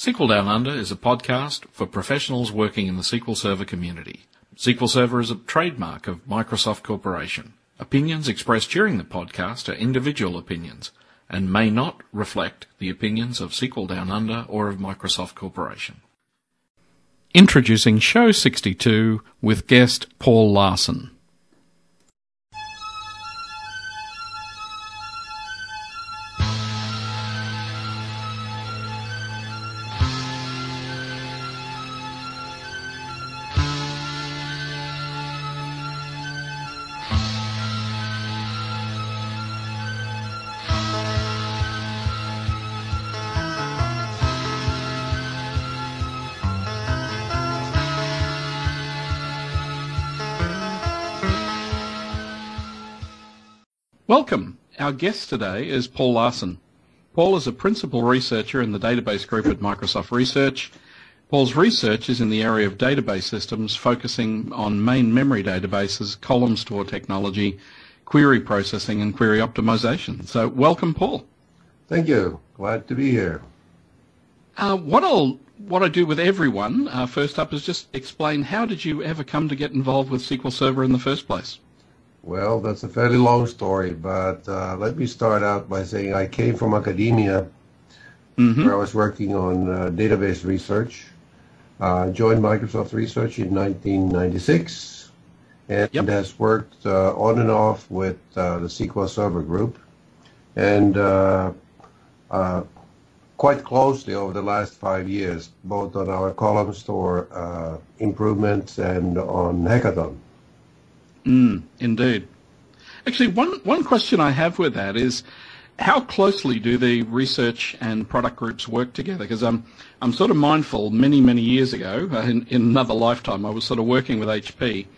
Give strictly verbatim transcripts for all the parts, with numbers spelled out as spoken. S Q L Down Under is a podcast for professionals working in the S Q L Server community. S Q L Server is a trademark of Microsoft Corporation. Opinions expressed during the podcast are individual opinions and may not reflect the opinions of S Q L Down Under or of Microsoft Corporation. Introducing Show sixty-two with guest Paul Larson. Welcome. Our guest today is Paul Larson. Paul is a principal researcher in the database group at Microsoft Research. Paul's research is in the area of database systems, focusing on main memory databases, column store technology, query processing and query optimization. So welcome, Paul. Thank you. Glad to be here. Uh, what I'll, what I do with everyone, uh, first up, is just explain how did you ever come to get involved with S Q L Server in the first place? Well, that's a fairly long story, but uh, let me start out by saying I came from academia, mm-hmm. where I was working on uh, database research. I uh, joined Microsoft Research in nineteen ninety-six, and yep. has worked uh, on and off with uh, the S Q L Server group, and uh, uh, quite closely over the last five years, both on our column store uh, improvements and on Hekaton. Mm, indeed. Actually, one, one question I have with that is, how closely do the research and product groups work together? Because I'm, I'm sort of mindful many, many years ago, in, in another lifetime, I was sort of working with H P,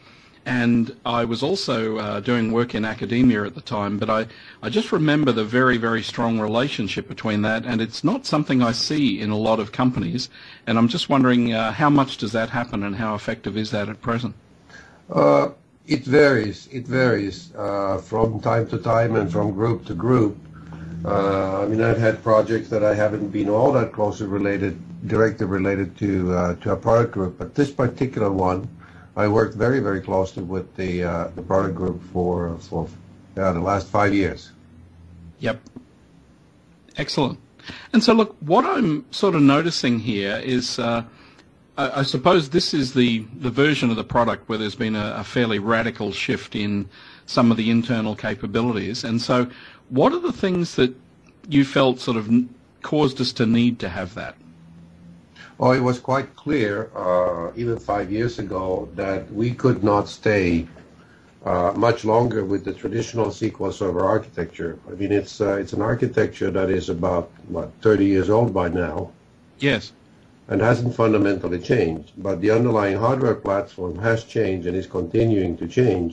and I was also uh, doing work in academia at the time, but I, I just remember the very, very strong relationship between that, and it's not something I see in a lot of companies, and I'm just wondering uh, how much does that happen and how effective is that at present? Uh, It varies. It varies uh, from time to time and from group to group. Uh, I mean, I've had projects that I haven't been all that closely related, directly related to uh, to a product group. But this particular one, I worked very, very closely with the uh, the product group for for uh, the last five years. Yep. Excellent. And so, look, what I'm sort of noticing here is. Uh, I suppose this is the, the version of the product where there's been a, a fairly radical shift in some of the internal capabilities. And so what are the things that you felt sort of caused us to need to have that? Well, it was quite clear, uh, even five years ago, that we could not stay uh, much longer with the traditional S Q L Server architecture. I mean, it's, uh, it's an architecture that is about, what, thirty years old by now. Yes. And hasn't fundamentally changed, but the underlying hardware platform has changed and is continuing to change.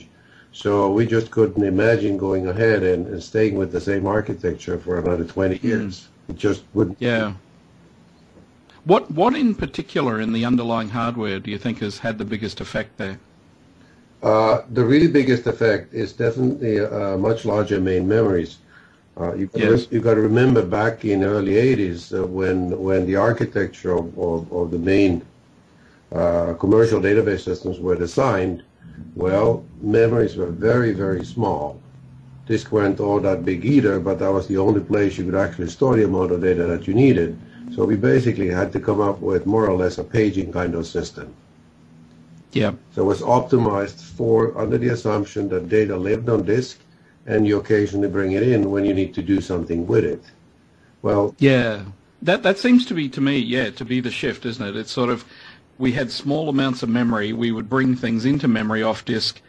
So we just couldn't imagine going ahead and, and staying with the same architecture for another twenty years. Mm. It just wouldn't. Yeah. What what in particular in the underlying hardware do you think has had the biggest effect there? Uh, the really biggest effect is definitely uh, much larger main memories. Uh, you've got, yes. you got to remember back in the early eighties uh, when when the architecture of, of, of the main uh, commercial database systems were designed, well, memories were very, very small. Disk weren't all that big either, but that was the only place you could actually store the amount of data that you needed. So we basically had to come up with more or less a paging kind of system. Yeah. So it was optimized for, under the assumption that data lived on disk, and you occasionally bring it in when you need to do something with it. Well, yeah, that that seems to be, to me, yeah, to be the shift, isn't it? It's sort of, we had small amounts of memory, we would bring things into memory off disk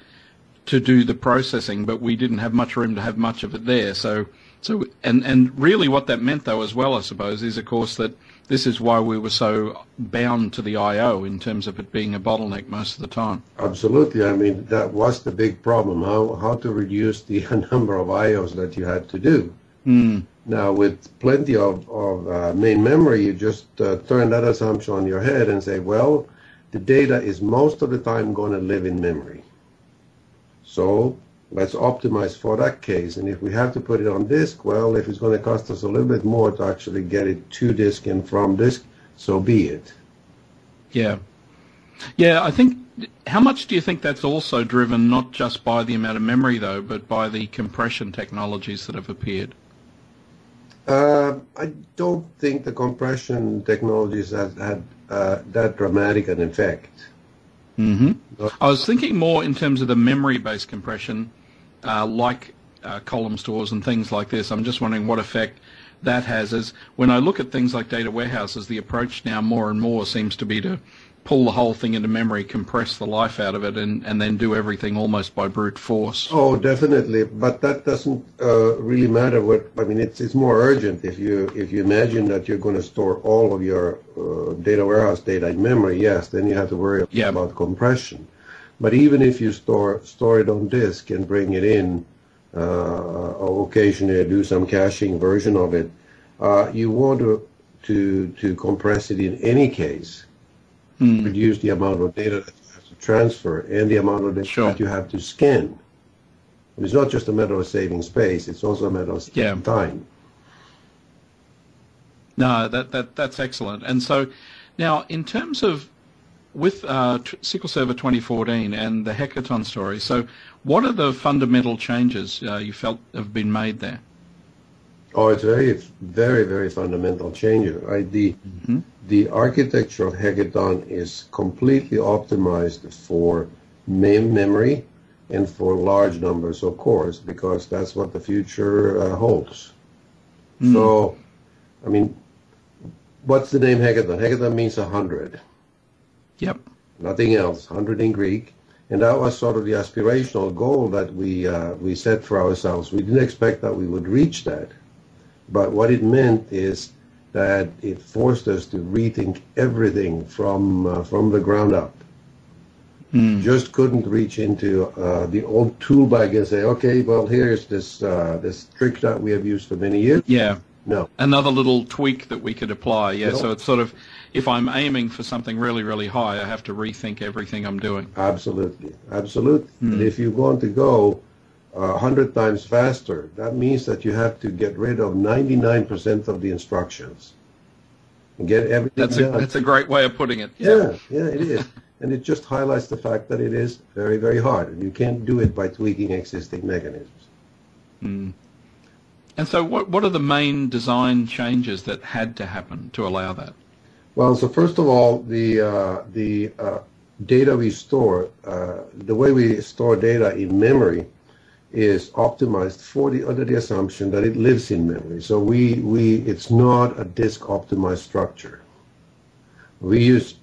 to do the processing, but we didn't have much room to have much of it there. So, so and, and really what that meant, though, as well, I suppose, is, of course, that this is why we were so bound to the I O in terms of it being a bottleneck most of the time. Absolutely. I mean, that was the big problem, how, how to reduce the number of I Os that you had to do. Mm. Now, with plenty of, of uh, main memory, you just uh, turn that assumption on your head and say, well, the data is most of the time going to live in memory. So let's optimize for that case, and if we have to put it on disk, well, if it's going to cost us a little bit more to actually get it to disk and from disk, so be it. Yeah. Yeah, I think, how much do you think that's also driven not just by the amount of memory, though, but by the compression technologies that have appeared? Uh, I don't think the compression technologies have had uh, that dramatic an effect. Mm-hmm. I was thinking more in terms of the memory-based compression, uh, like uh, column stores and things like this. I'm just wondering what effect that has. As when I look at things like data warehouses, the approach now more and more seems to be to pull the whole thing into memory, compress the life out of it, and, and then do everything almost by brute force. Oh, definitely, but that doesn't uh, really matter. What I mean, it's it's more urgent if you if you imagine that you're going to store all of your uh, data warehouse data in memory. Yes, then you have to worry yeah. about compression. But even if you store store it on disk and bring it in, uh, or occasionally do some caching version of it, uh, you want to to to compress it in any case. Mm. Reduce the amount of data that you have to transfer and the amount of data sure. that you have to scan. It's not just a matter of saving space, it's also a matter of saving yeah. time. No, that, that that's excellent. And so now in terms of with uh, S Q L Server twenty fourteen and the Hekaton story, so what are the fundamental changes uh, you felt have been made there? Oh, it's very, very, very fundamental change. Right? The mm-hmm. the architecture of Hekaton is completely optimized for mem memory and for large numbers, of course, because that's what the future uh, holds. Mm. So, I mean, what's the name Hekaton? Hekaton means a hundred. Yep. Nothing else. Hundred in Greek. And that was sort of the aspirational goal that we uh, we set for ourselves. We didn't expect that we would reach that. But what it meant is that it forced us to rethink everything from uh, from the ground up. Mm. Just couldn't reach into uh, the old tool bag and say, okay, well, here's this uh, this trick that we have used for many years. Yeah. No. Another little tweak that we could apply. Yeah. No. So it's sort of, if I'm aiming for something really, really high, I have to rethink everything I'm doing. Absolutely. Absolutely. Mm. And if you want to go a hundred times faster, that means that you have to get rid of ninety-nine percent of the instructions and get everything that's a, done. That's a great way of putting it. Yeah, yeah, yeah it is. And it just highlights the fact that it is very, very hard, and you can't do it by tweaking existing mechanisms. Mm. And so what, what are the main design changes that had to happen to allow that? Well, so first of all, the, uh, the uh, data we store, uh, the way we store data in memory is optimized for the under the assumption that it lives in memory. So we we it's not a disk optimized structure. We use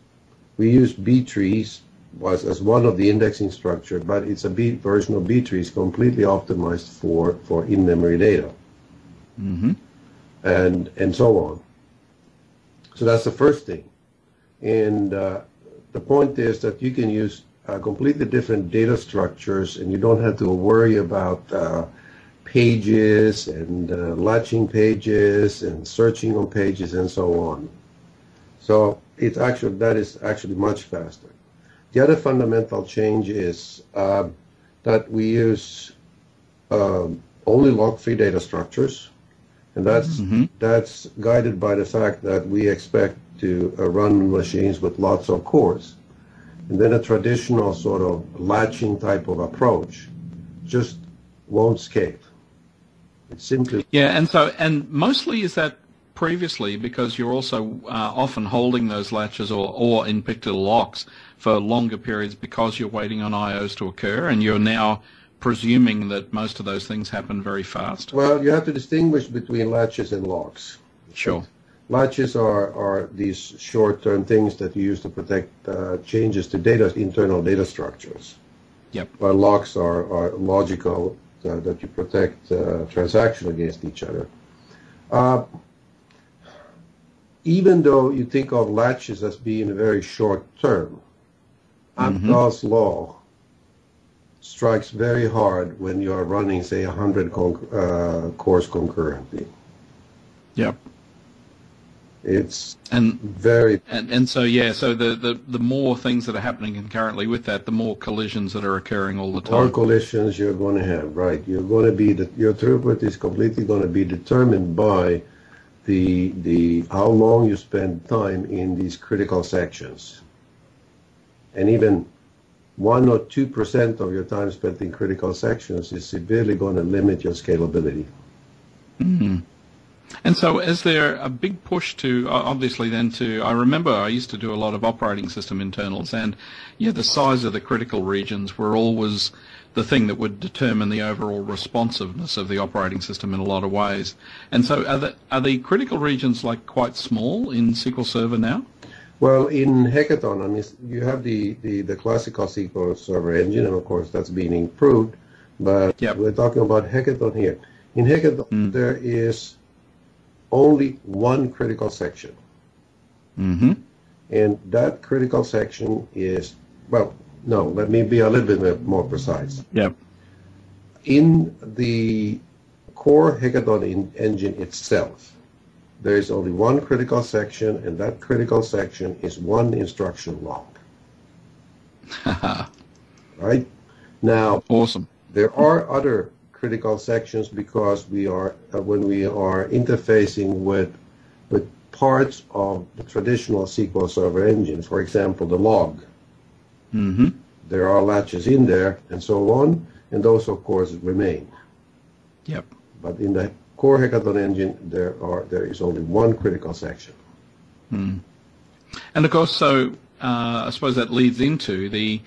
we use B trees was as one of the indexing structure, but it's a B version of B trees completely optimized for for in memory data, mm-hmm. and and so on. So that's the first thing, and uh, the point is that you can use Uh, completely different data structures, and you don't have to worry about uh, pages and uh, latching pages and searching on pages and so on. So it's actually that is actually much faster. The other fundamental change is uh, that we use uh, only log-free data structures, and that's mm-hmm. that's guided by the fact that we expect to uh, run machines with lots of cores. And then a traditional sort of latching type of approach just won't scale. It's simply yeah, and so and mostly is that previously because you're also uh, often holding those latches or or in particular locks for longer periods because you're waiting on I Os to occur, and you're now presuming that most of those things happen very fast. Well, you have to distinguish between latches and locks. Sure. Latches are, are these short-term things that you use to protect uh, changes to data, internal data structures. Yep. While locks are, are logical, uh, that you protect uh, transactions against each other. Uh, even though you think of latches as being very short-term, mm-hmm. Amdahl's law strikes very hard when you are running, say, one hundred conc uh, cores concurrently. Yep. It's and very and, and so yeah so the, the the more things that are happening concurrently with that, the more collisions that are occurring all the time. More collisions you're going to have, right? You're going to be the, your throughput is completely going to be determined by the the how long you spend time in these critical sections. And even one or two percent of your time spent in critical sections is severely going to limit your scalability. Mm-hmm. And so is there a big push to, obviously then to, I remember I used to do a lot of operating system internals, and yeah, the size of the critical regions were always the thing that would determine the overall responsiveness of the operating system in a lot of ways. And so are the, are the critical regions like quite small in S Q L Server now? Well, in Hekaton, I mean, you have the, the, the classical S Q L Server engine, and of course that's being improved, but yep. we're talking about Hekaton here. In Hekaton, mm. there is only one critical section. Mm-hmm. And that critical section is, well, no, let me be a little bit more precise. Yep. In the core Hekaton engine itself, there is only one critical section, and that critical section is one instruction log. Right? Now, awesome. There are other critical sections because we are, uh, when we are interfacing with, with parts of the traditional S Q L Server engine, for example, the log. Mm-hmm. There are latches in there and so on, and those, of course, remain. Yep. But in the core Hekaton engine, there are there is only one critical section. Mm. And of course, so uh, I suppose that leads into the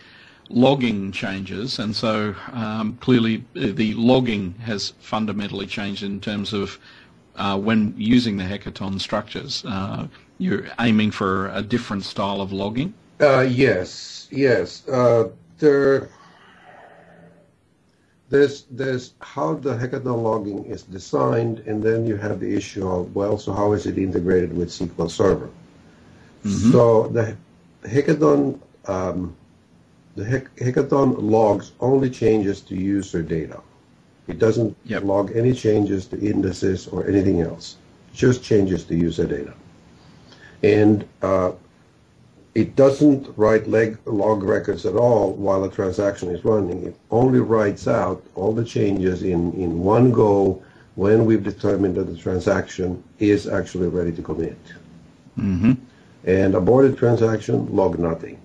logging changes, and so um, clearly the logging has fundamentally changed in terms of uh, when using the Hekaton structures. Uh, you're aiming for a different style of logging? Uh, yes, yes. Uh, there. There's, there's how the Hekaton logging is designed, and then you have the issue of, well, so how is it integrated with S Q L Server? Mm-hmm. So the Hekaton, um, the Hekaton logs only changes to user data. It doesn't yep. log any changes to indices or anything else. It just changes to user data. And uh, it doesn't write leg, log records at all while a transaction is running. It only writes out all the changes in, in one go when we've determined that the transaction is actually ready to commit. Mm-hmm. And aborted transaction, log nothing.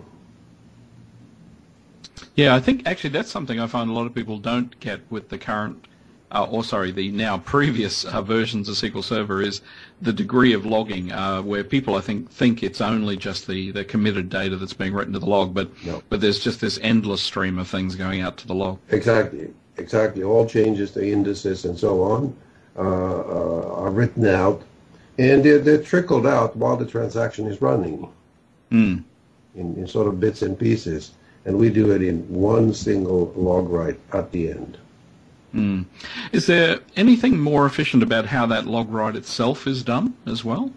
Yeah, I think actually that's something I find a lot of people don't get with the current, uh, or sorry, the now previous uh, versions of S Q L Server is the degree of logging, uh, where people I think think it's only just the, the committed data that's being written to the log, but no. but there's just this endless stream of things going out to the log. Exactly, exactly. All changes to indices and so on uh, uh, are written out, and they're, they're trickled out while the transaction is running, mm. in, in sort of bits and pieces, and we do it in one single log write at the end. Mm. Is there anything more efficient about how that log write itself is done as well?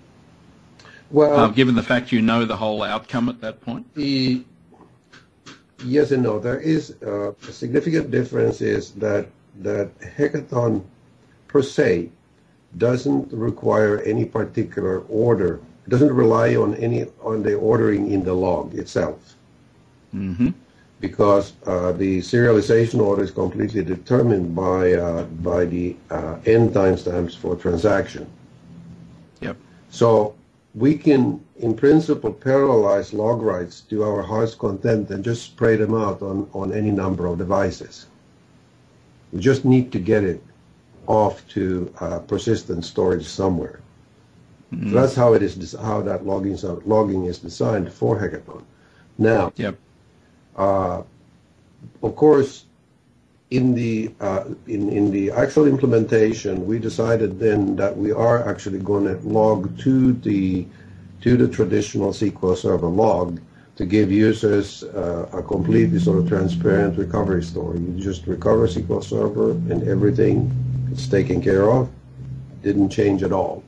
Well, uh, given the fact you know the whole outcome at that point? The, yes and no. There is uh, a significant difference is that, that Hekaton per se doesn't require any particular order. It doesn't rely on any on the ordering in the log itself. Mm-hmm. Because uh, the serialization order is completely determined by uh, by the uh, end timestamps for transaction. Yep. So we can, in principle, parallelize log writes to our heart's content and just spray them out on, on any number of devices. We just need to get it off to uh, persistent storage somewhere. Mm-hmm. So that's how it is. How that logging logging is designed for Hekaton. Now. Yep. Uh, of course, in the uh, in in the actual implementation, we decided then that we are actually going to log to the to the traditional S Q L Server log to give users uh, a completely sort of transparent recovery story. You just recover S Q L Server and everything is taken care of. Didn't change at all.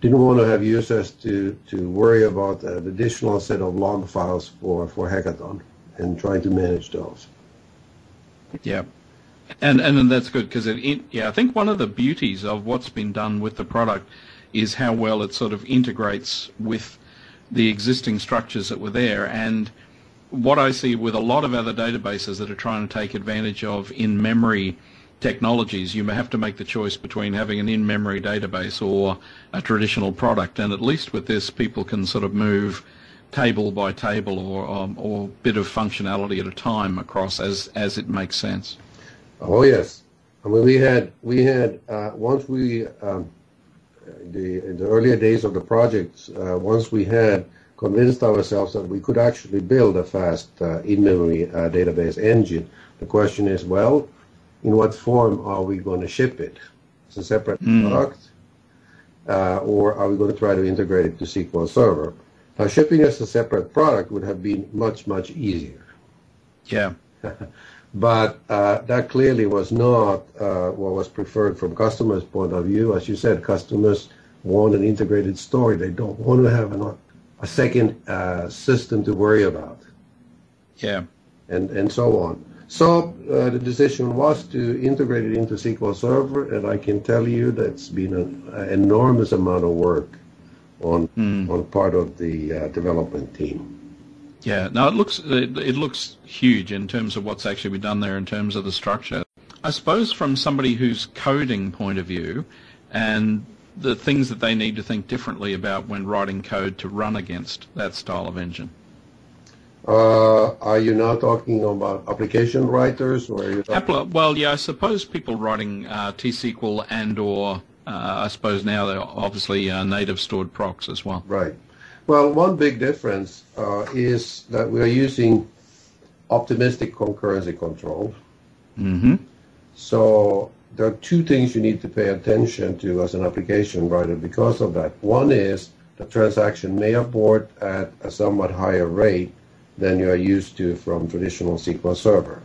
Didn't want to have users to to worry about an additional set of log files for for Hekaton and trying to manage those. Yeah, and and that's good because it, it. Yeah, I think one of the beauties of what's been done with the product is how well it sort of integrates with the existing structures that were there. And what I see with a lot of other databases that are trying to take advantage of in-memory technologies, you may have to make the choice between having an in-memory database or a traditional product. And at least with this, people can sort of move table by table or um, or bit of functionality at a time across as as it makes sense. Oh yes, I mean we had we had uh, once we um, the in the earlier days of the projects uh, once we had convinced ourselves that we could actually build a fast uh, in-memory uh, database engine. The question is, well, in what form are we going to ship it? As a separate mm. product, uh, or are we going to try to integrate it to S Q L Server? Now, shipping as a separate product would have been much, much easier. Yeah. But uh, that clearly was not uh, what was preferred from customers' point of view. As you said, customers want an integrated story. They don't want to have an, a second uh, system to worry about. Yeah. And, and so on. So uh, the decision was to integrate it into S Q L Server, and I can tell you that's been an uh, enormous amount of work on mm. on part of the uh, development team. Yeah, now it looks it, it looks huge in terms of what's actually been done there in terms of the structure. I suppose from somebody who's coding point of view, and the things that they need to think differently about when writing code to run against that style of engine. Uh, are you now talking about application writers, or are you Apple, well, yeah, I suppose people writing uh, T-S Q L and or uh, I suppose now they're obviously uh, native stored procs as well. Right. Well, one big difference uh, is that we are using optimistic concurrency control. Mm-hmm. So there are two things you need to pay attention to as an application writer because of that. One is the transaction may abort at a somewhat higher rate than you are used to from traditional S Q L Server.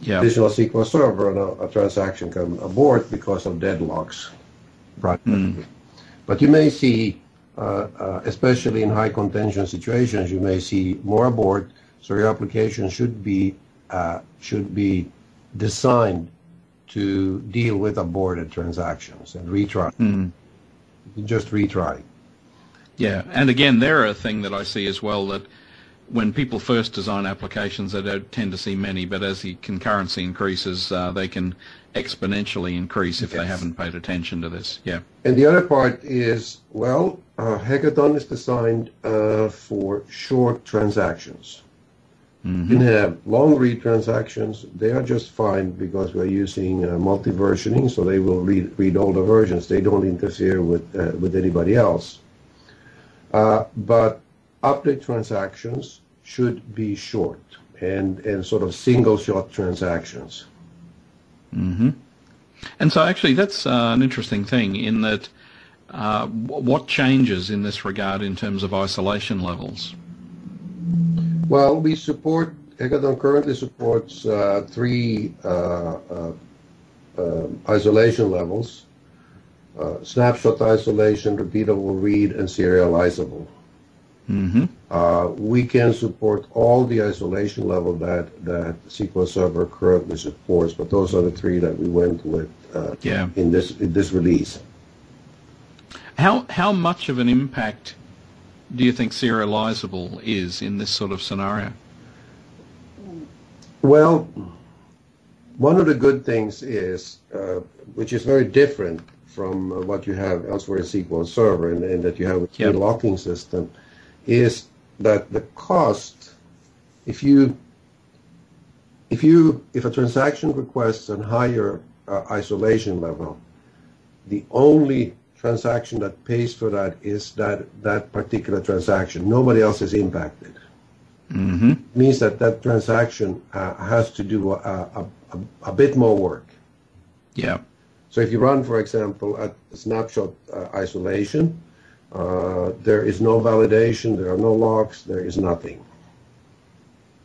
Yeah. Traditional S Q L Server, and a, a transaction can abort because of deadlocks. Right. Mm. But you may see, uh, uh, especially in high contention situations, you may see more abort. So your application should be uh, should be designed to deal with aborted transactions and retry. Mm. You can just retry. Yeah, and again, there are a thing that I see as well that. When people first design applications, they don't tend to see many, but as the concurrency increases, uh, they can exponentially increase if yes. they haven't paid attention to this. Yeah. And the other part is, well, uh, Hekaton is designed uh, for short transactions. Mm-hmm. You can have long read transactions. They are just fine because we're using uh, multi-versioning, so they will read, read all the versions. They don't interfere with, uh, with anybody else. Uh, but update transactions should be short and, and sort of single-shot transactions. Mm-hmm. And so actually that's uh, an interesting thing in that uh, what changes in this regard in terms of isolation levels? Well, we support, Hekaton currently supports uh, three uh, uh, uh, isolation levels, uh, snapshot isolation, repeatable read, and serializable. Mm-hmm. Uh, we can support all the isolation level that, that S Q L Server currently supports, but those are the three that we went with uh, yeah. in this in this release. How how much of an impact do you think serializable is in this sort of scenario? Well, one of the good things is, uh, which is very different from uh, what you have elsewhere in S Q L Server, and, and that you have a yep. locking system. Is that the cost? If you, if you, if a transaction requests a higher uh, isolation level, the only transaction that pays for that is that that particular transaction. Nobody else is impacted. Mm-hmm. It means that that transaction uh, has to do a, a, a, a bit more work. Yeah. So if you run, for example, at snapshot uh, isolation. Uh, there is no validation, there are no locks, there is nothing.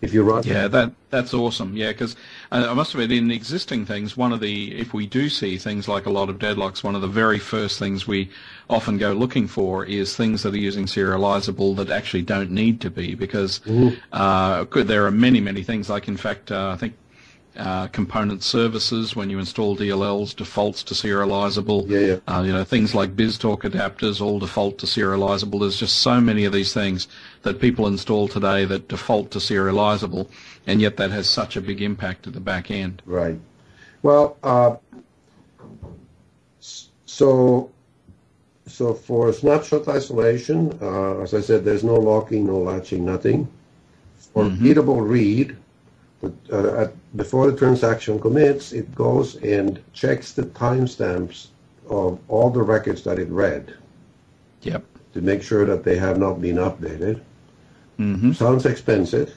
If you run... Yeah, that, that's awesome, yeah, because uh, I must admit in existing things, one of the, if we do see things like a lot of deadlocks, one of the very first things we often go looking for is things that are using serializable that actually don't need to be, because mm-hmm. uh, there are many, many things, like in fact, uh, I think, Uh, component services, when you install D L Ls, defaults to serializable. Yeah, yeah. Uh, you know, things like BizTalk adapters all default to serializable. There's just so many of these things that people install today that default to serializable, and yet that has such a big impact at the back end. Right. Well, uh, so so for snapshot isolation, uh, as I said, there's no locking, no latching, nothing. For mm-hmm. readable read, but, uh, at, before the transaction commits, it goes and checks the timestamps of all the records that it read. Yep. To make sure that they have not been updated. Mm-hmm. Sounds expensive,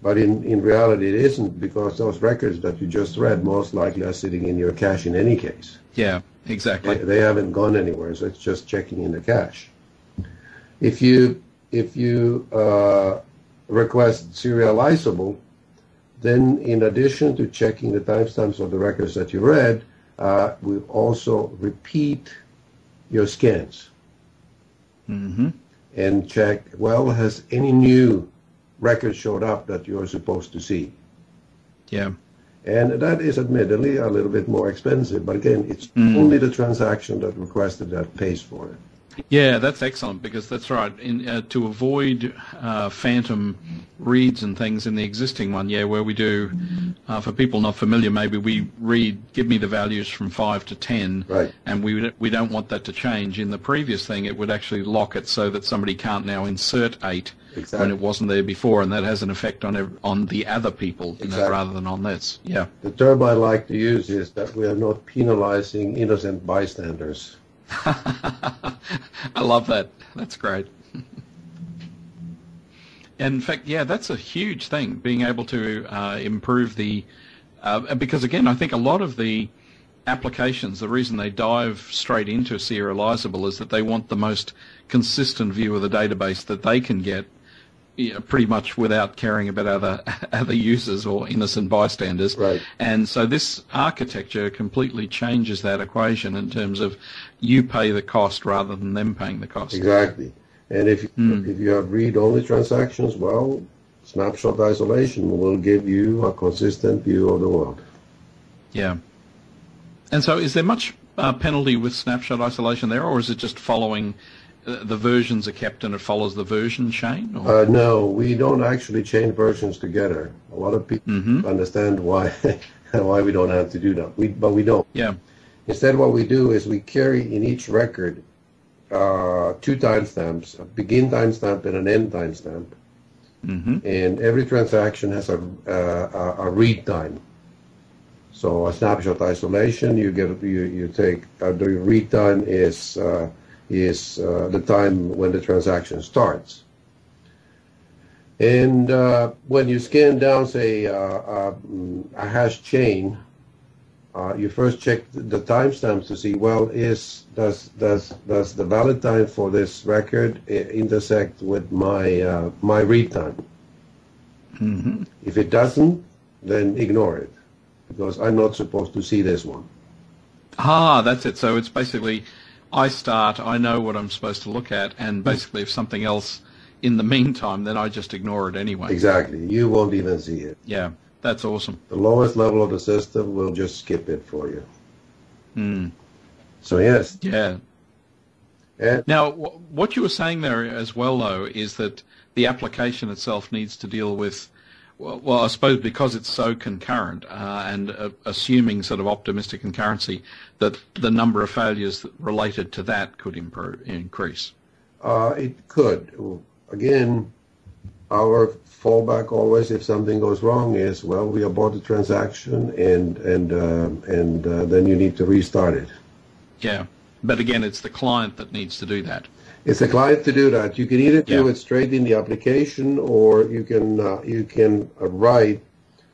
but in, in reality it isn't, because those records that you just read most likely are sitting in your cache in any case. Yeah, exactly. They, they haven't gone anywhere, so it's just checking in the cache. If you, if you uh, request serializable, then in addition to checking the timestamps of the records that you read, uh, we also repeat your scans. Mm-hmm. And check, well, has any new record showed up that you're supposed to see? Yeah. And that is admittedly a little bit more expensive, but again, it's mm. only the transaction that requested that pays for it. Yeah, that's excellent, because that's right. In, uh, to avoid uh, phantom reads and things in the existing one, yeah, where we do, uh, for people not familiar, maybe we read, give me the values from five to ten, right. and we, we don't want that to change. In the previous thing, it would actually lock it so that somebody can't now insert eight exactly. when it wasn't there before, and that has an effect on every, on the other people exactly. you know, rather than on this. Yeah. The term I like to use is that we are not penalizing innocent bystanders. I love that. That's great. In fact, yeah, that's a huge thing, being able to uh, improve the, uh, because again, I think a lot of the applications, the reason they dive straight into serializable is that they want the most consistent view of the database that they can get, you know, pretty much without caring about other other users or innocent bystanders. Right. And so this architecture completely changes that equation in terms of you pay the cost rather than them paying the cost. Exactly. And if, mm. if you have read-only transactions, well, snapshot isolation will give you a consistent view of the world. Yeah. And so is there much uh, penalty with snapshot isolation there, or is it just following uh, the versions are kept and it follows the version chain? Or? Uh, no, we don't actually chain versions together. A lot of people mm-hmm. understand why why we don't have to do that, we, but we don't. Yeah. Instead, what we do is we carry in each record Uh, two timestamps, a begin timestamp and an end timestamp, mm-hmm. and every transaction has a, uh, a read time. So a snapshot isolation, you get you you take uh, the read time is uh, is uh, the time when the transaction starts. And uh, when you scan down, say uh, uh, a hash chain. Uh, you first check the timestamps to see, well, is does does does the valid time for this record intersect with my uh, my read time? Mm-hmm. If it doesn't, then ignore it, because I'm not supposed to see this one. Ah, that's it. So it's basically, I start, I know what I'm supposed to look at, and basically, if something else in the meantime, then I just ignore it anyway. Exactly. You won't even see it. Yeah. That's awesome. The lowest level of the system will just skip it for you. Mm. So, yes. Yeah. And now, w what you were saying there as well, though, is that the application itself needs to deal with, well, well I suppose because it's so concurrent uh, and uh, assuming sort of optimistic concurrency, that the number of failures related to that could improve, increase. Uh, it could. Again, our fallback always, if something goes wrong, is, well, we abort the transaction and and uh, and uh, then you need to restart it. Yeah, but again, it's the client that needs to do that. It's the client to do that. You can either do yeah. it straight in the application, or you can uh, you can write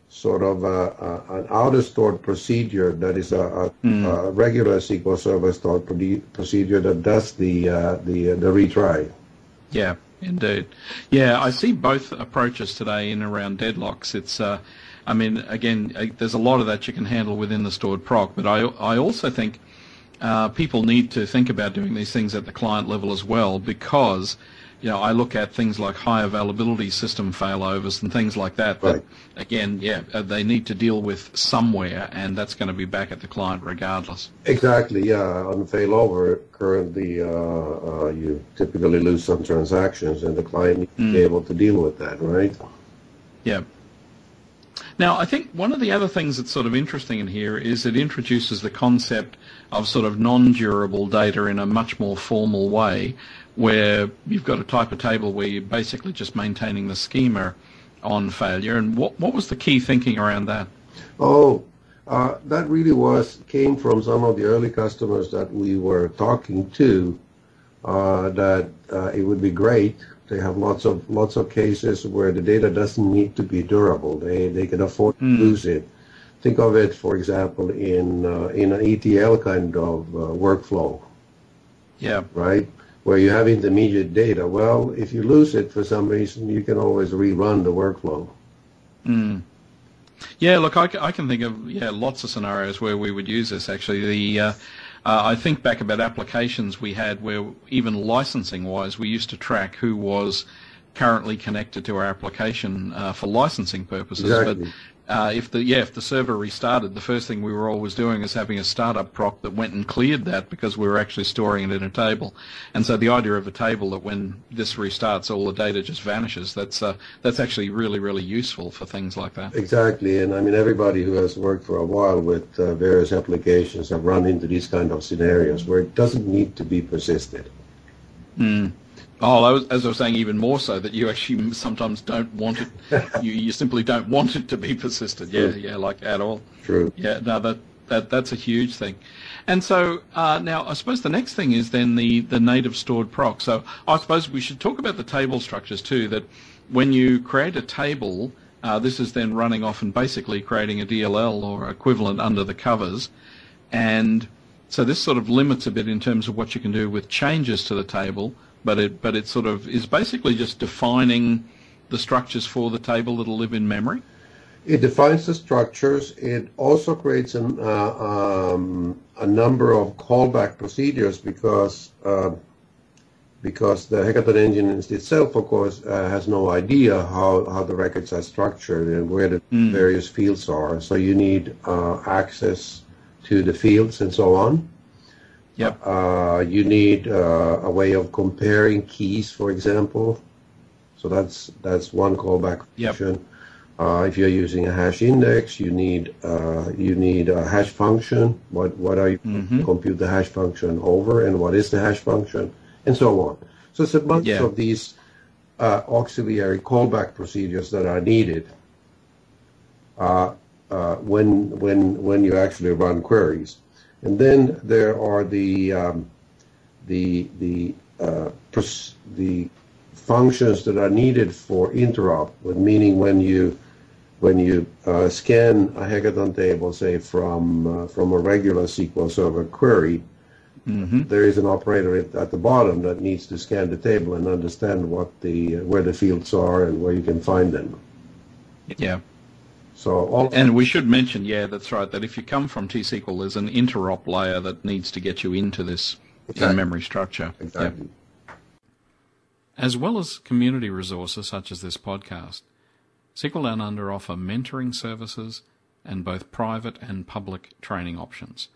sort of a, a, an outer stored procedure that is a, a, mm. a regular S Q L Server stored procedure that does the uh, the uh, the retry. Yeah. Indeed. Yeah, I see both approaches today in around deadlocks. It's, uh, I mean, again, there's a lot of that you can handle within the stored proc, but I, I also think uh, people need to think about doing these things at the client level as well, because, you know, I look at things like high availability system failovers and things like that. Right. That, again, yeah, they need to deal with somewhere, and that's going to be back at the client regardless. Exactly. Yeah, on failover, currently uh, uh, you typically lose some transactions, and the client needs mm. to be able to deal with that, right? Yeah. Now, I think one of the other things that's sort of interesting in here is it introduces the concept of sort of non-durable data in a much more formal way, where you've got a type of table where you're basically just maintaining the schema on failure. And what, what was the key thinking around that? Oh, uh, that really was came from some of the early customers that we were talking to, uh, that uh, it would be great. They have lots of lots of cases where the data doesn't need to be durable. They they can afford to mm. lose it. Think of it, for example, in uh, in an E T L kind of uh, workflow. Yeah. Right, where you have intermediate data. Well, if you lose it for some reason, you can always rerun the workflow. Mm. Yeah. Look, I, I can think of yeah lots of scenarios where we would use this. Actually, the uh, Uh, I think back about applications we had where even licensing-wise we used to track who was currently connected to our application uh, for licensing purposes. Exactly. But uh, if the yeah if the server restarted, the first thing we were always doing is having a startup proc that went and cleared that, because we were actually storing it in a table. And so the idea of a table that when this restarts, all the data just vanishes, that's uh, that's actually really, really useful for things like that. Exactly. And I mean, everybody who has worked for a while with uh, various applications have run into these kind of scenarios where it doesn't need to be persisted. Mm. Oh, I was, as I was saying, even more so that you actually sometimes don't want it. You, you simply don't want it to be persisted. True. Yeah, yeah, like at all. True. Yeah, no, that that that's a huge thing. And so uh, now I suppose the next thing is then the the native stored proc. So I suppose we should talk about the table structures too. That when you create a table, uh, this is then running off and basically creating a D L L or equivalent under the covers, and so this sort of limits a bit in terms of what you can do with changes to the table. But it, but it sort of is basically just defining the structures for the table that'll live in memory. It defines the structures. It also creates an, uh, um, a number of callback procedures, because uh, because the Hekaton engine itself, of course, uh, has no idea how, how the records are structured and where the mm. various fields are. So you need uh, access to the fields and so on. Yep. Uh, you need uh, a way of comparing keys, for example. So that's that's one callback function. Yep. Uh, if you're using a hash index, you need uh, you need a hash function. What what are you mm-hmm. compute the hash function over, and what is the hash function, and so on. So it's a bunch yeah. of these uh, auxiliary callback procedures that are needed uh, uh, when when when you actually run queries. And then there are the um, the the uh, pers the functions that are needed for interop, meaning when you when you uh, scan a Hekaton table, say from uh, from a regular S Q L Server query, mm-hmm. there is an operator at, at the bottom that needs to scan the table and understand what the where the fields are and where you can find them. Yeah. So all and we should mention, yeah, that's right, that if you come from T S Q L, there's an interop layer that needs to get you into this exactly. in-memory structure. Exactly. Yep. As well as community resources such as this podcast, S Q L Down Under offer mentoring services and both private and public training options.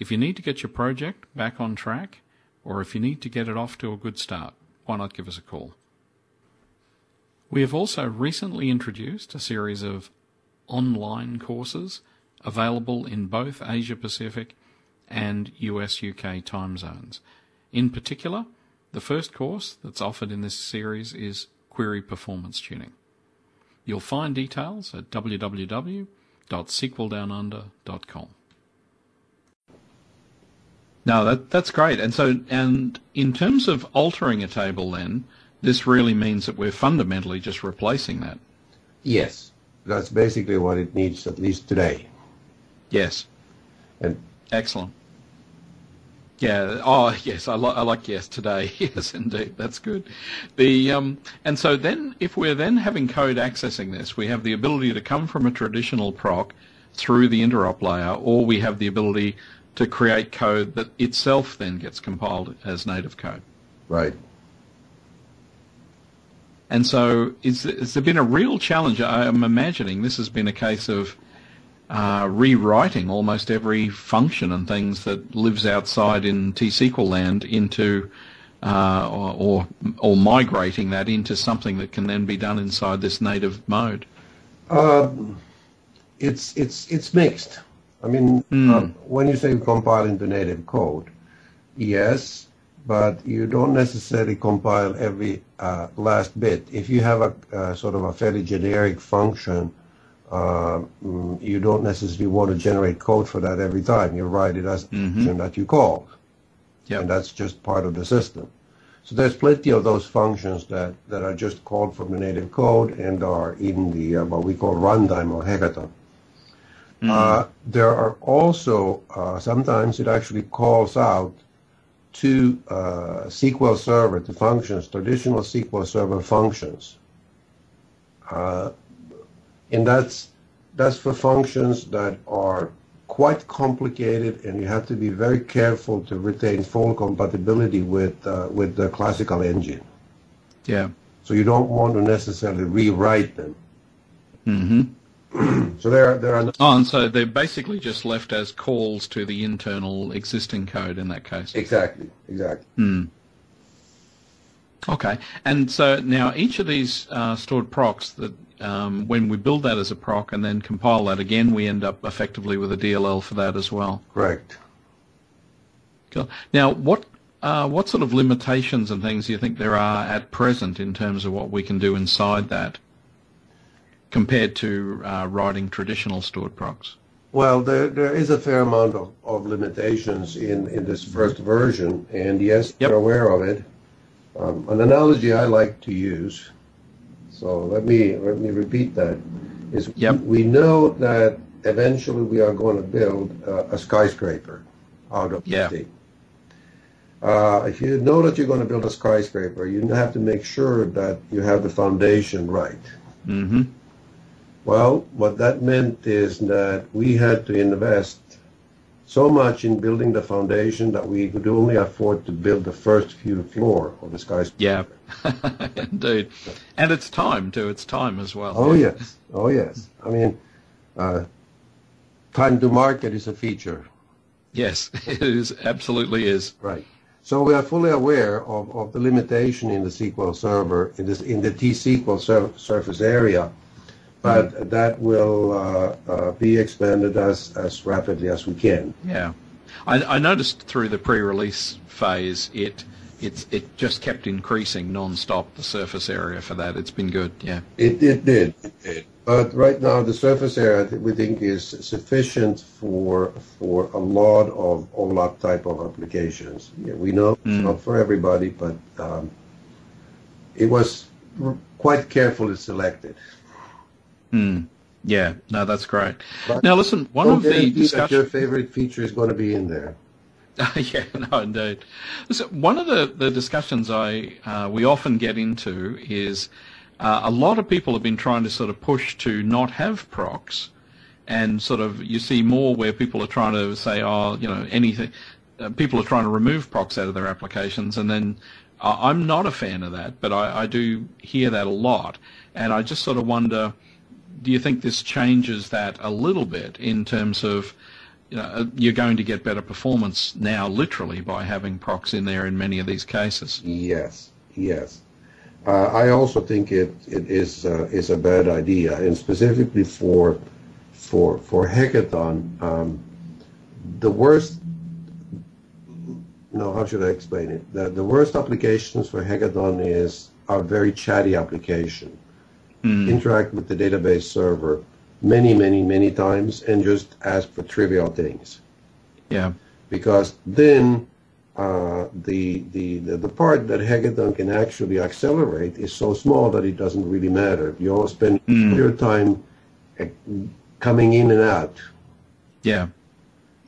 If you need to get your project back on track, or if you need to get it off to a good start, why not give us a call? We have also recently introduced a series of online courses available in both Asia Pacific and U S U K time zones. In particular, the first course that's offered in this series is Query Performance Tuning. You'll find details at w w w dot S Q L down under dot com. No, that, that's great. And so, and in terms of altering a table then, this really means that we're fundamentally just replacing that. Yes. That's basically what it needs, at least today. Yes. And excellent. Yeah. Oh, yes. I, li I like yes today. Yes, indeed. That's good. The um, and so then, if we're then having code accessing this, we have the ability to come from a traditional proc through the interop layer, or we have the ability to create code that itself then gets compiled as native code. Right. And so it's, it's been a real challenge. I'm imagining this has been a case of uh, rewriting almost every function and things that lives outside in T S Q L land into uh, or, or, or migrating that into something that can then be done inside this native mode. Um, it's it's it's mixed. I mean, mm. uh, when you say you compile into native code, yes, but you don't necessarily compile every uh, last bit. If you have a uh, sort of a fairly generic function, uh, you don't necessarily want to generate code for that every time. You write it as mm-hmm. a function that you call, yep. and that's just part of the system. So there's plenty of those functions that, that are just called from the native code and are in the uh, what we call runtime or Hekaton. Mm-hmm. uh, there are also, uh, sometimes it actually calls out to uh, S Q L Server, to functions, traditional S Q L Server functions. Uh, and that's, that's for functions that are quite complicated, and you have to be very careful to retain full compatibility with, uh, with the classical engine. Yeah. So you don't want to necessarily rewrite them. Mm-hmm. So there are, there are no oh, and so they're basically just left as calls to the internal existing code in that case. Exactly, exactly. Mm. Okay, and so now each of these uh, stored procs, that um, when we build that as a proc and then compile that again, we end up effectively with a D L L for that as well. Correct. Cool. Now, what uh, what sort of limitations and things do you think there are at present in terms of what we can do inside that, compared to uh, writing traditional stored procs? Well, there there is a fair amount of, of limitations in, in this first version, and yes, yep. you're aware of it. Um, an analogy I like to use, so let me let me repeat that, is yep. we know that eventually we are going to build uh, a skyscraper out of yeah. the thing. Uh, if you know that you're going to build a skyscraper, you have to make sure that you have the foundation right. Mm-hmm. Well, what that meant is that we had to invest so much in building the foundation that we could only afford to build the first few floor of the skyscraper. Yeah, indeed. And it's time, too. It's time as well. Oh, yeah. yes. Oh, yes. I mean, uh, time to market is a feature. Yes, it is. Absolutely is. Right. So we are fully aware of, of the limitation in the S Q L Server, in, this, in the T S Q L ser surface area. But that will uh, uh, be expanded as, as rapidly as we can. Yeah. I, I noticed through the pre-release phase, it it's, it just kept increasing non-stop, the surface area for that. It's been good, yeah. It, it did. It did. But right now, the surface area, we think, is sufficient for for a lot of overlap type of applications. Yeah, we know mm. it's not for everybody, but um, it was quite carefully selected. Hmm. Yeah. No, that's great. But now, listen. One of the discussions. Your favorite feature is going to be in there. yeah. No, indeed. Listen, one of the the discussions I uh, we often get into is uh, a lot of people have been trying to sort of push to not have procs, and sort of you see more where people are trying to say, oh, you know, anything. Uh, people are trying to remove procs out of their applications, and then. Uh, I'm not a fan of that, but I, I do hear that a lot, and I just sort of wonder. Do you think this changes that a little bit in terms of, you know, you're going to get better performance now literally by having procs in there in many of these cases? Yes, yes. Uh, I also think it, it is, uh, is a bad idea, and specifically for, for, for Hekaton, um, the worst, no, how should I explain it? The, the worst applications for Hekaton is a very chatty application. Mm. Interact with the database server many, many, many times and just ask for trivial things. Yeah. Because then uh, the, the, the, the part that Hekaton can actually accelerate is so small that it doesn't really matter. You all spend mm. your time coming in and out. Yeah.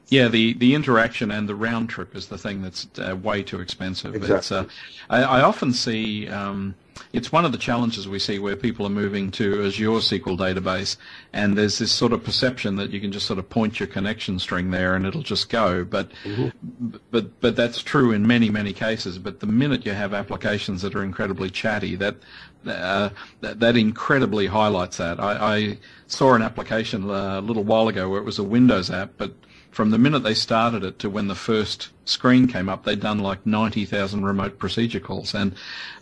Yeah, the, the interaction and the round trip is the thing that's uh, way too expensive. Exactly. It's, uh, I, I often see, um, it's one of the challenges we see where people are moving to Azure S Q L database, and there's this sort of perception that you can just sort of point your connection string there and it'll just go. But mm-hmm. but but that's true in many, many cases. But the minute you have applications that are incredibly chatty, that uh, that, that incredibly highlights that. I, I saw an application a little while ago where it was a Windows app, but from the minute they started it to when the first screen came up, they'd done like ninety thousand remote procedure calls, and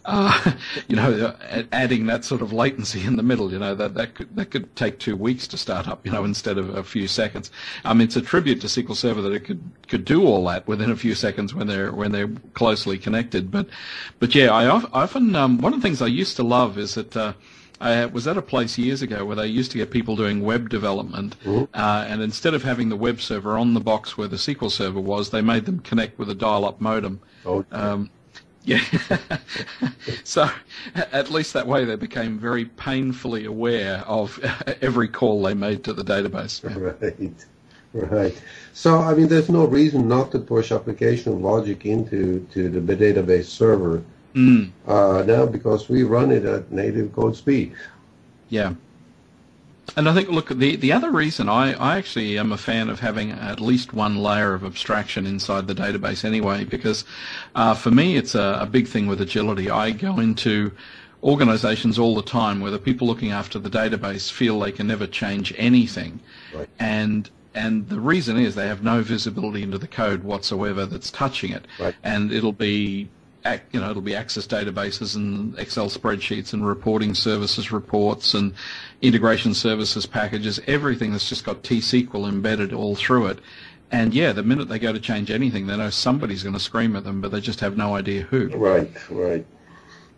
uh, you know, adding that sort of latency in the middle, you know, that that could that could take two weeks to start up, you know, instead of a few seconds. I mean, it's a tribute to S Q L Server that it could could do all that within a few seconds when they're when they're closely connected. But but yeah, I often um, one of the things I used to love is that. Uh, I was at a place years ago where they used to get people doing web development, uh, and instead of having the web server on the box where the S Q L Server was, they made them connect with a dial-up modem. Oh, um, yeah. So at least that way they became very painfully aware of every call they made to the database. Right, right. So, I mean, there's no reason not to push application logic into to the database server. Mm. Uh, now, because we run it at native code speed. Yeah. And I think, look, the, the other reason I, I actually am a fan of having at least one layer of abstraction inside the database anyway, because uh, for me it's a, a big thing with agility. I go into organizations all the time where the people looking after the database feel they can never change anything. Right. And... And the reason is they have no visibility into the code whatsoever that's touching it. Right. And it'll be... You know, it'll be Access databases and Excel spreadsheets and Reporting Services reports and Integration Services packages, everything that's just got T-S Q L embedded all through it. And, yeah, the minute they go to change anything, they know somebody's going to scream at them, but they just have no idea who. Right, right.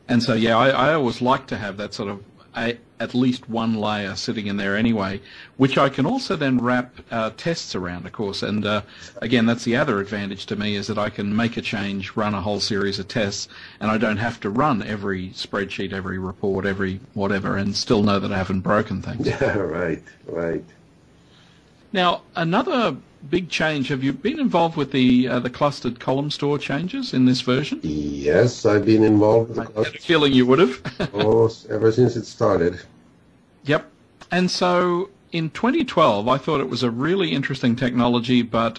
And so, yeah, I, I always like to have that sort of a, at least one layer sitting in there anyway, which I can also then wrap uh, tests around, of course. And uh, again, that's the other advantage to me, is that I can make a change, run a whole series of tests, and I don't have to run every spreadsheet, every report, every whatever, and still know that I haven't broken things. Yeah, right, right. Now, another big change. Have you been involved with the uh, the clustered column store changes in this version? Yes, I've been involved. With the I had a feeling you would have. Oh, ever since it started. Yep. And so in twenty twelve, I thought it was a really interesting technology, but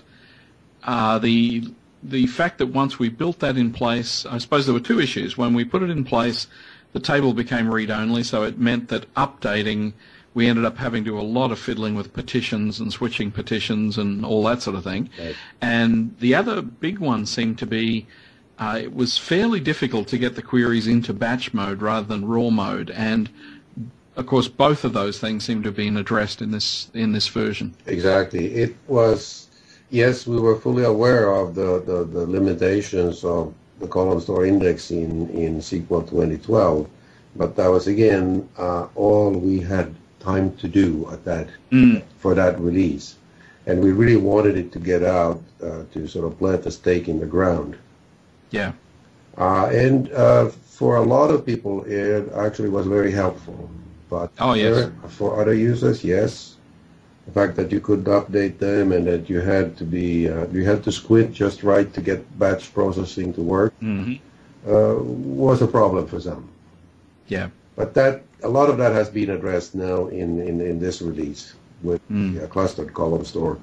uh, the the fact that once we built that in place, I suppose there were two issues. When we put it in place, the table became read-only, so it meant that updating. We ended up having to do a lot of fiddling with petitions and switching petitions and all that sort of thing. Right. And the other big one seemed to be uh, it was fairly difficult to get the queries into batch mode rather than raw mode. And, of course, both of those things seem to have been addressed in this in this version. Exactly. It was, yes, we were fully aware of the, the, the limitations of the column store index in, in S Q L twenty twelve, but that was, again, uh, all we had time to do at that mm. for that release, and we really wanted it to get out uh, to sort of plant a stake in the ground. Yeah, uh, and uh, for a lot of people, it actually was very helpful. But oh, yes. for, for other users, yes, the fact that you could update them and that you had to be uh, you had to squint just right to get batch processing to work mm-hmm. uh, was a problem for some. Yeah, but that. A lot of that has been addressed now in, in, in this release with mm. the uh, clustered column store.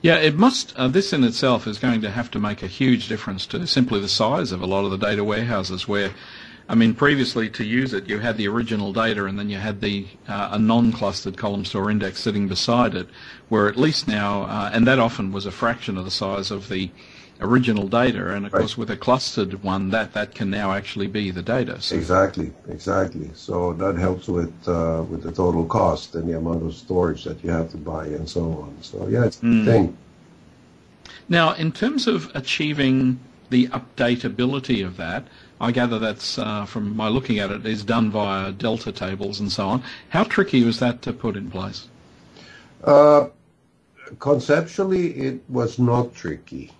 Yeah, it must. Uh, this in itself is going to have to make a huge difference to simply the size of a lot of the data warehouses where, I mean, previously to use it, you had the original data and then you had the uh, a non-clustered column store index sitting beside it, where at least now, uh, and that often was a fraction of the size of the original data, and of right. course with a clustered one that that can now actually be the data. So. Exactly, exactly. So that helps with uh, with the total cost and the amount of storage that you have to buy and so on. So yeah, it's mm. the thing. Now in terms of achieving the updatability of that, I gather that's uh, from my looking at it is done via delta tables and so on. How tricky was that to put in place? Uh, conceptually it was not tricky.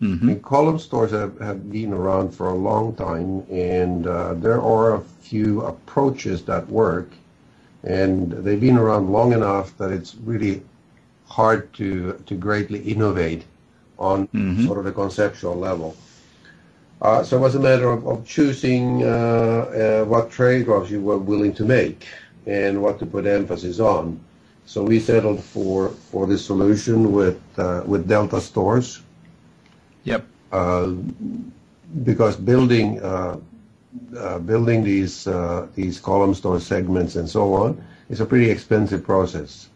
Mm-hmm. I mean, column stores have, have been around for a long time, and uh, there are a few approaches that work, and they've been around long enough that it's really hard to, to greatly innovate on mm-hmm. sort of the conceptual level. Uh, so it was a matter of, of choosing uh, uh, what trade-offs you were willing to make and what to put emphasis on. So we settled for, for this solution with, uh, with Delta stores. Yep. Uh, because building uh, uh, building these uh, these column store segments and so on is a pretty expensive process.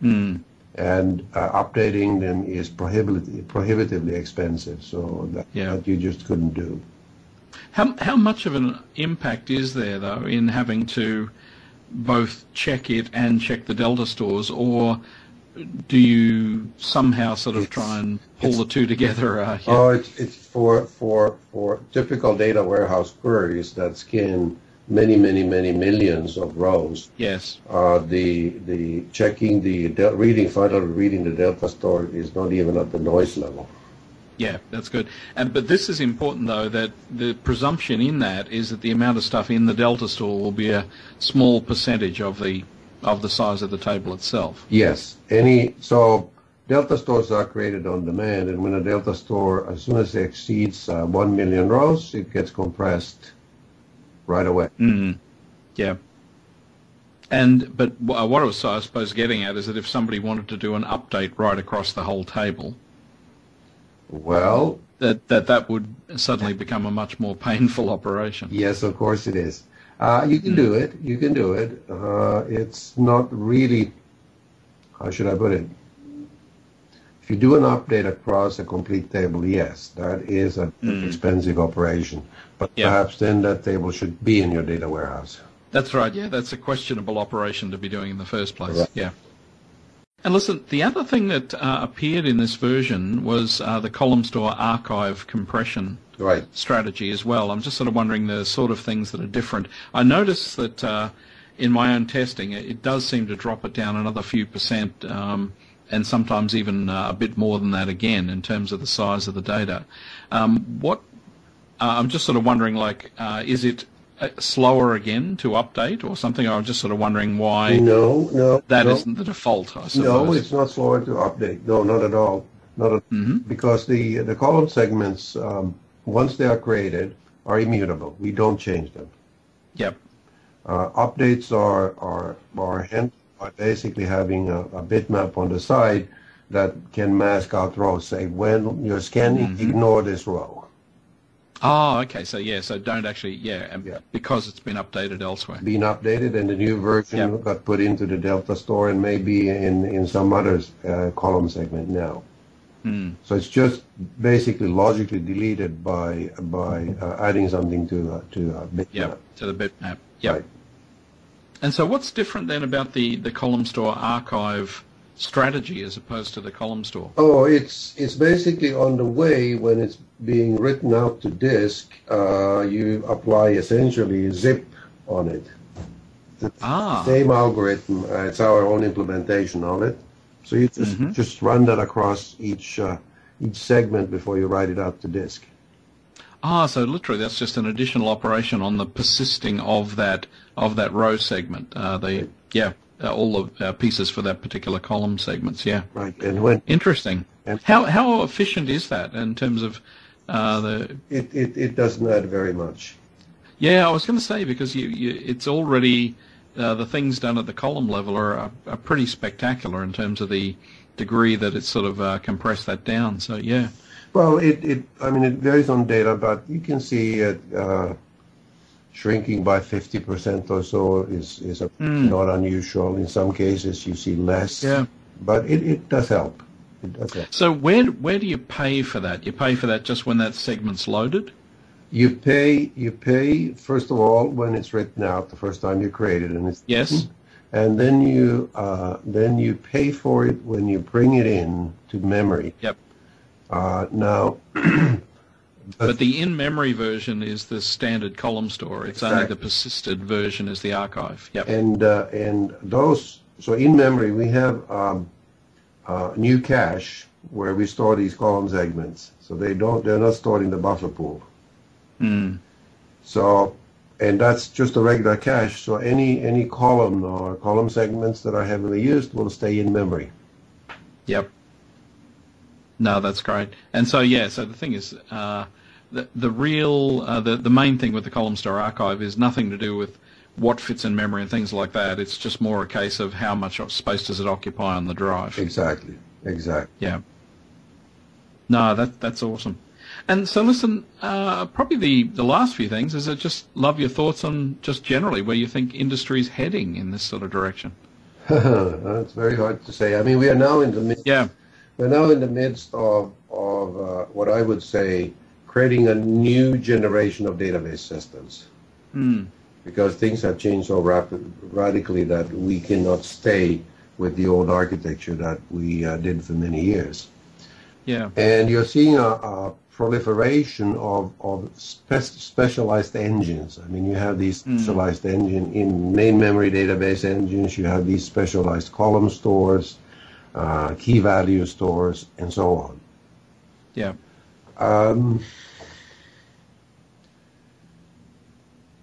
Mm. and uh, updating them is prohibitively, prohibitively expensive, so that, yeah. that you just couldn't do. How, how much of an impact is there, though, in having to both check it and check the delta stores, or do you somehow sort of it's, try and pull the two together? Uh, yeah. Oh, it's, it's for, for, for typical data warehouse queries that skin many, many, many millions of rows. Yes. Uh, the the checking the del reading finally reading the delta store is not even at the noise level. Yeah, that's good. And but this is important though, that the presumption in that is that the amount of stuff in the delta store will be a small percentage of the of the size of the table itself. Yes. Any so delta stores are created on demand, and when a delta store, as soon as it exceeds uh, one million rows, it gets compressed right away. Mm. Yeah. And but what I was, I suppose, getting at is that if somebody wanted to do an update right across the whole table, well, that that that would suddenly become a much more painful operation. Yes, of course it is. Uh, you can mm. do it. You can do it. Uh, it's not really. How should I put it? If you do an update across a complete table, yes, that is an mm. expensive operation. But yeah. perhaps then that table should be in your data warehouse. That's right. Yeah, that's a questionable operation to be doing in the first place. Right. Yeah. And listen, the other thing that uh, appeared in this version was uh, the column store archive compression right. strategy as well. I'm just sort of wondering the sort of things that are different. I noticed that uh, in my own testing, it does seem to drop it down another few percent, um, and sometimes even uh, a bit more than that again in terms of the size of the data. Um, what Uh, I'm just sort of wondering, like, uh, is it slower again to update or something? I'm just sort of wondering why no, no, that no. isn't the default, I suppose. No, it's not slower to update. No, not at all. Not at mm-hmm. Because the, the column segments, um, once they are created, are immutable. We don't change them. Yep. Uh, updates are, are, are handled by basically having a, a bitmap on the side that can mask out rows. Say, when you're scanning, mm-hmm. ignore this row. Oh, okay. So, yeah, so don't actually, yeah, and yeah, because it's been updated elsewhere. Been updated, and the new version yep. got put into the Delta store and maybe in, in some other uh, column segment now. Mm. So it's just basically logically deleted by by uh, adding something to, uh, to uh, bitmap. Yeah, to the bitmap. Yep. Right. And so what's different then about the, the column store archive strategy as opposed to the column store? Oh, it's it's basically on the way when it's being written out to disk. Uh, you apply essentially zip on it. The ah. same algorithm. Uh, it's our own implementation of it. So you just mm-hmm. just run that across each uh, each segment before you write it out to disk. Ah, so literally that's just an additional operation on the persisting of that of that row segment. Uh, the yeah. Uh, all the uh, pieces for that particular column segments, yeah. Right, and when interesting. And how how efficient is that in terms of uh, the? It, it it doesn't add very much. Yeah, I was going to say because you, you it's already uh, the things done at the column level are, are are pretty spectacular in terms of the degree that it's sort of uh, compressed that down. So yeah. Well, it it I mean it varies on data, but you can see it. Uh, Shrinking by fifty percent or so is, is a, mm. not unusual. In some cases, you see less. Yeah. But it, it does help. It does help. So where where do you pay for that? You pay for that just when that segment's loaded? You pay, you pay first of all, when it's written out the first time you create it. And it's yes. written, and then you, uh, then you pay for it when you bring it in to memory. Yep. Uh, now... But, but the in-memory version is the standard column store. It's exactly. only the persisted version is the archive. Yep. And uh, and those so in memory we have um, uh, new cache where we store these column segments. So they don't they're not stored in the buffer pool. Mm. So and that's just a regular cache. So any any column or column segments that are heavily used will stay in memory. Yep. No, that's great. And so, yeah, so the thing is, uh, the, the real, uh, the, the main thing with the column store archive is nothing to do with what fits in memory and things like that. It's just more a case of how much space does it occupy on the drive. Exactly, exactly. Yeah. No, that that's awesome. And so, listen, uh, probably the, the last few things is I just love your thoughts on just generally where you think industry's heading in this sort of direction. It's very hard to say. I mean, we are now in the midst. Yeah. We're now in the midst of of uh, what I would say creating a new generation of database systems, mm. because things have changed so rapid, radically that we cannot stay with the old architecture that we uh, did for many years. Yeah. And you're seeing a, a proliferation of, of spe specialized engines. I mean, you have these specialized mm. engine in main memory database engines, you have these specialized column stores, uh, key value stores, and so on. Yeah. Um,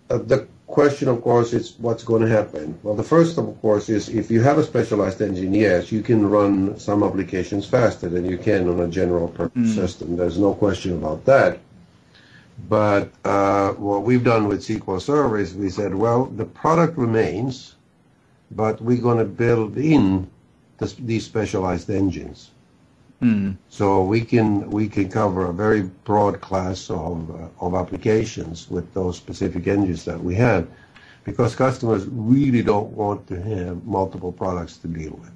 uh, the question, of course, is what's going to happen. Well, the first, of course, is if you have a specialized engine, yes, you can run some applications faster than you can on a general purpose mm. system. There's no question about that. But uh, what we've done with S Q L Server is we said, well, the product remains, but we're going to build in the, these specialized engines. Mm. So we can we can cover a very broad class of uh, of applications with those specific engines that we have, because customers really don't want to have multiple products to deal with.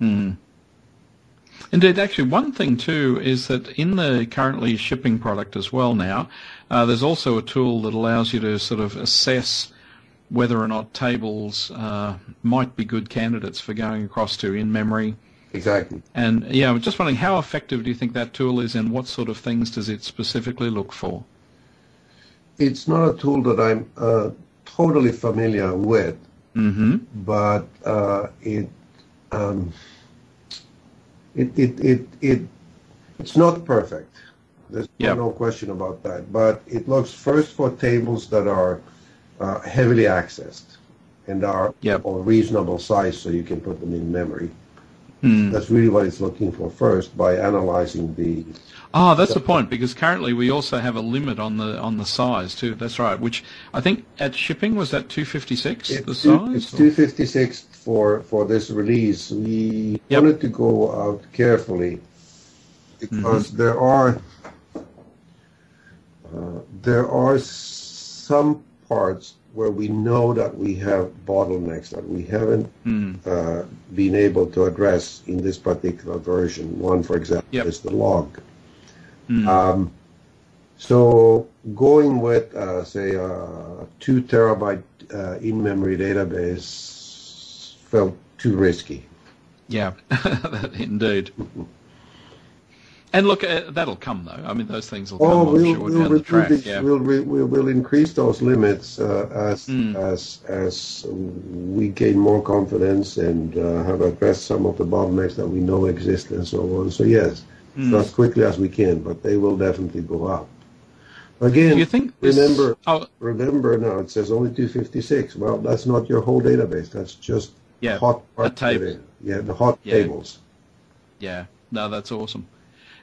Mm. Indeed, actually, one thing too is that in the currently shipping product as well now, uh, there's also a tool that allows you to sort of assess whether or not tables uh, might be good candidates for going across to in-memory. Exactly. And yeah, I'm just wondering, how effective do you think that tool is, and what sort of things does it specifically look for? It's not a tool that I'm uh, totally familiar with, mm-hmm. but uh, it, um, it, it, it, it, it's not perfect. There's yep. no question about that. But it looks first for tables that are uh, heavily accessed and are yep. of reasonable size, so you can put them in memory. Mm. That's really what it's looking for first by analyzing the... Ah, that's the point, because currently we also have a limit on the on the size too. That's right, which I think at shipping, was that two fifty-six, it's the size? Two, it's or? two fifty-six for, for this release. We yep. wanted to go out carefully because mm-hmm. there are uh, there are some parts where we know that we have bottlenecks that we haven't mm. uh, been able to address in this particular version. One, for example, yep. is the log. Mm. Um, so going with, uh, say, a two terabyte uh, in-memory database felt too risky. Yeah, indeed. And look, uh, that'll come though. I mean, those things will come. Oh, we'll, I'm sure, we'll down the track. It, yeah. we'll, re, we'll we'll increase those limits uh, as mm. as as we gain more confidence and uh, have addressed some of the bottlenecks that we know exist and so on. So yes, mm. so as quickly as we can, but they will definitely go up. Again, do you think this, remember oh, remember now it says only two fifty-six. Well, that's not your whole database. That's just yeah, hot the table. Yeah, the hot yeah. tables. Yeah. No, that's awesome.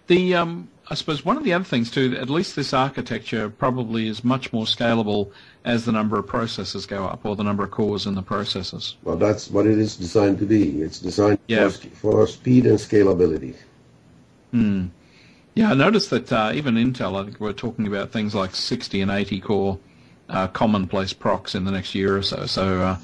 The um, I suppose one of the other things too, at least this architecture probably is much more scalable as the number of processes go up, or the number of cores in the processes. Well, that's what it is designed to be. It's designed yeah. for, for speed and scalability. Mm. Yeah, I noticed that uh, even Intel, I think we're talking about things like sixty and eighty core uh, commonplace procs in the next year or so. So. Uh,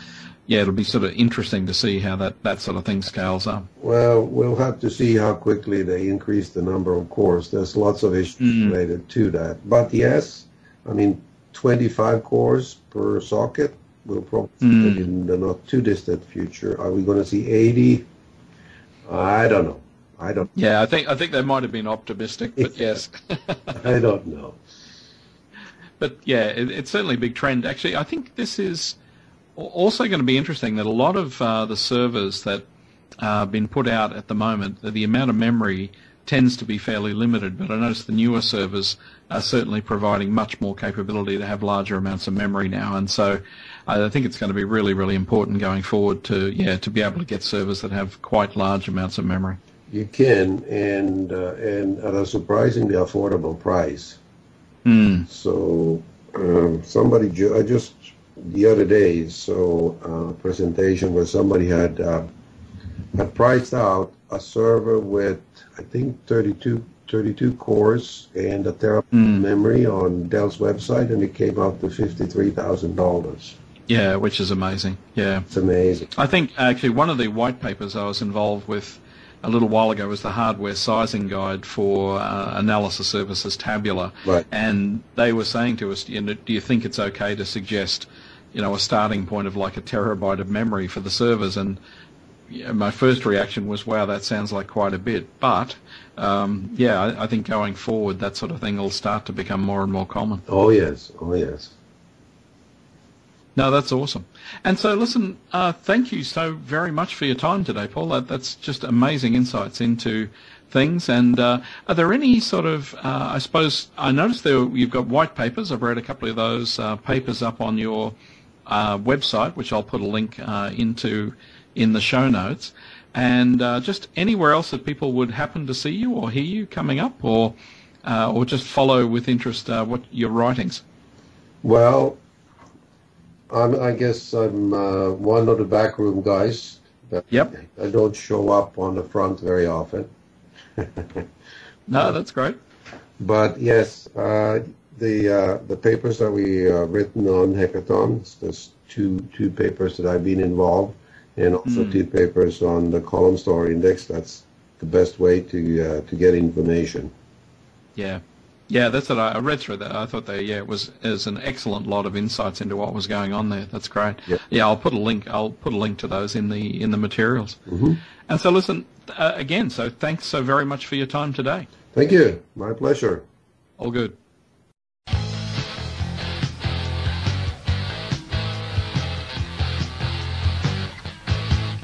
Yeah, it'll be sort of interesting to see how that, that sort of thing scales up. Well, we'll have to see how quickly they increase the number of cores. There's lots of issues mm. related to that. But yes, I mean, twenty-five cores per socket will probably mm. in the not too distant future. Are we going to see eighty? I don't know. I don't. Yeah, know. I think I think they might have been optimistic, but yes. I don't know. But yeah, it, it's certainly a big trend. Actually, I think this is also going to be interesting, that a lot of uh, the servers that are uh, been put out at the moment, the amount of memory tends to be fairly limited, but I notice the newer servers are certainly providing much more capability to have larger amounts of memory now, and so I think it's going to be really, really important going forward to yeah to be able to get servers that have quite large amounts of memory. You can, and, uh, and at a surprisingly affordable price. Mm. So um, somebody, ju I just... the other day, so a uh, presentation where somebody had uh, had priced out a server with, I think, thirty-two cores and a terabyte mm. memory on Dell's website, and it came out to fifty-three thousand dollars. Yeah, which is amazing. Yeah, it's amazing. I think actually one of the white papers I was involved with a little while ago was the hardware sizing guide for uh, Analysis Services Tabular, right. And they were saying to us, you know, do you think it's okay to suggest, you know, a starting point of like a terabyte of memory for the servers? And yeah, my first reaction was, wow, that sounds like quite a bit. But, um, yeah, I, I think going forward, that sort of thing will start to become more and more common. Oh, yes. Oh, yes. No, that's awesome. And so, listen, uh, thank you so very much for your time today, Paul. That, that's just amazing insights into things. And uh, are there any sort of, uh, I suppose, I noticed there you've got white papers. I've read a couple of those uh, papers up on your uh, website, which I'll put a link uh, into in the show notes, and uh, just anywhere else that people would happen to see you or hear you coming up, or uh, or just follow with interest uh, what your writings. Well, I'm, I guess I'm uh, one of the backroom guys. Yep. I don't show up on the front very often. No, that's great. But yes, uh, the uh, the papers that we uh, written on Hekaton, there's two two papers that I've been involved. And also mm. two papers on the column store index. That's the best way to uh, to get information. Yeah, yeah, that's what I, I read through that. I thought they yeah, it was is an excellent lot of insights into what was going on there. That's great. Yeah, yeah I'll put a link. I'll put a link to those in the in the materials. Mm-hmm. And so, listen uh, again. So, thanks so very much for your time today. Thank you. My pleasure. All good.